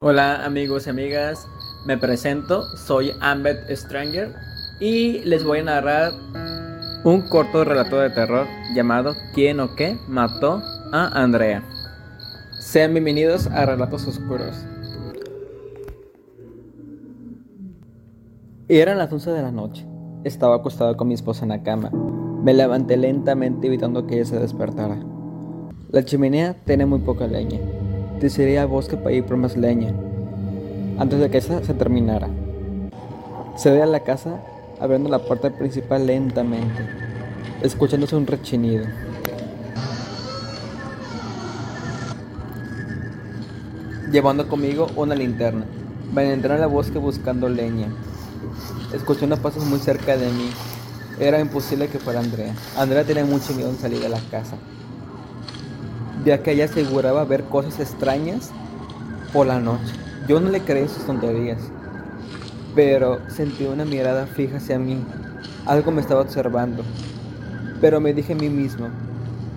Hola amigos y amigas, me presento, soy Amber Stranger y les voy a narrar un corto relato de terror llamado ¿Quién o qué mató a Andrea? Sean bienvenidos a Relatos Oscuros. Eran las 11 de la noche, estaba acostado con mi esposa en la cama, me levanté lentamente evitando que ella se despertara. La chimenea tenía muy poca leña. Decidí al bosque para ir por más leña antes de que esa se terminara. Se ve a la casa abriendo la puerta principal lentamente, escuchándose un rechinido. Llevando conmigo una linterna, me entré al bosque buscando leña. Escuché unos pasos muy cerca de mí. Era imposible que fuera Andrea. Andrea tenía mucho miedo en salir de la casa, ya que ella aseguraba ver cosas extrañas por la noche. Yo no le creí sus tonterías, pero sentí una mirada fija hacia mí. Algo me estaba observando, pero me dije a mí mismo,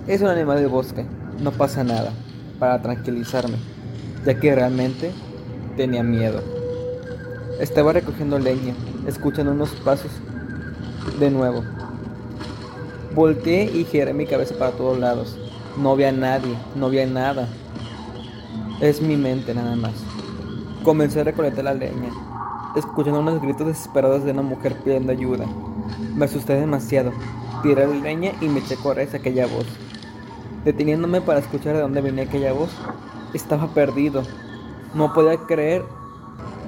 es un animal del bosque, no pasa nada, para tranquilizarme, ya que realmente tenía miedo. Estaba recogiendo leña, escuchando unos pasos de nuevo. Volteé y giré mi cabeza para todos lados. No vi a nadie, no vi nada. Es mi mente nada más. Comencé a recolectar la leña, escuchando unos gritos desesperados de una mujer pidiendo ayuda. Me asusté demasiado. Tiré la leña y me eché a correr hacia aquella voz. Deteniéndome para escuchar de dónde venía aquella voz, estaba perdido. No podía creer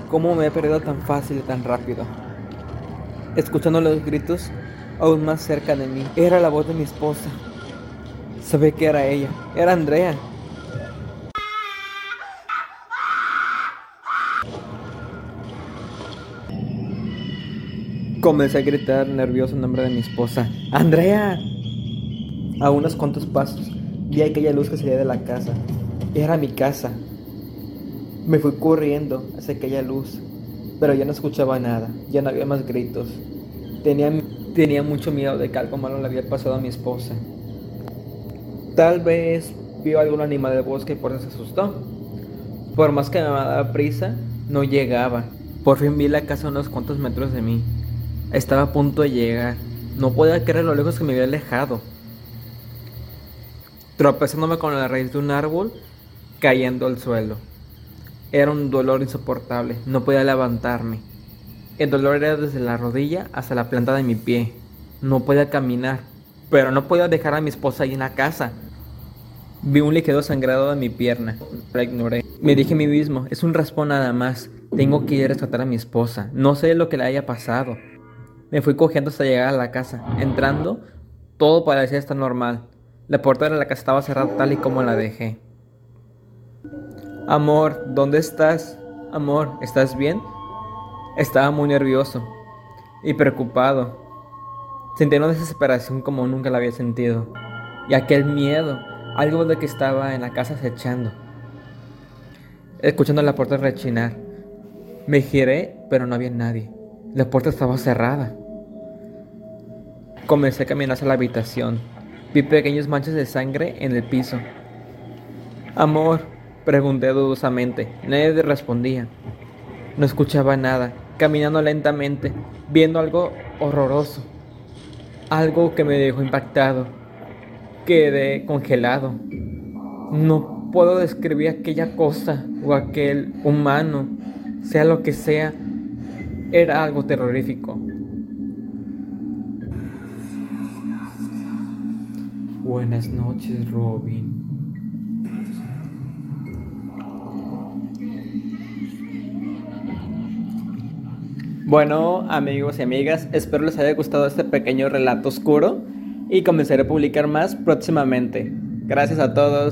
cómo me había perdido tan fácil y tan rápido. Escuchando los gritos aún más cerca de mí, era la voz de mi esposa. Sabía que era ella, era Andrea. Comencé a gritar nervioso el nombre de mi esposa. ¡Andrea! A unos cuantos pasos vi aquella luz que salía de la casa. Era mi casa. Me fui corriendo hacia aquella luz, pero ya no escuchaba nada, ya no había más gritos. Tenía mucho miedo de que algo malo le había pasado a mi esposa. Tal vez vio algún animal del bosque y por eso se asustó. Por más que me daba prisa, no llegaba. Por fin vi la casa a unos cuantos metros de mí. Estaba a punto de llegar. No podía creer lo lejos que me había alejado. Tropezándome con la raíz de un árbol, cayendo al suelo. Era un dolor insoportable. No podía levantarme. El dolor era desde la rodilla hasta la planta de mi pie. No podía caminar, pero no podía dejar a mi esposa ahí en la casa. Vi un líquido sangrado de mi pierna. La ignoré. Me dije a mí mismo, es un raspón nada más. Tengo que ir a rescatar a mi esposa. No sé lo que le haya pasado. Me fui cojeando hasta llegar a la casa. Entrando, todo parecía estar normal. La puerta de la casa estaba cerrada tal y como la dejé. Amor, ¿dónde estás? Amor, ¿estás bien? Estaba muy nervioso y preocupado. Sentí una desesperación como nunca la había sentido. Y aquel miedo, algo de que estaba en la casa acechando. Escuchando la puerta rechinar, me giré, pero no había nadie. La puerta estaba cerrada. Comencé a caminar hacia la habitación. Vi pequeñas manchas de sangre en el piso. Amor, pregunté dudosamente. Nadie respondía. No escuchaba nada. Caminando lentamente, viendo algo horroroso. Algo que me dejó impactado. Quedé congelado. No puedo describir aquella cosa o aquel humano, sea lo que sea. Era algo terrorífico. Buenas noches, Robin. Bueno, amigos y amigas, espero les haya gustado este pequeño relato oscuro y comenzaré a publicar más próximamente. Gracias a todos.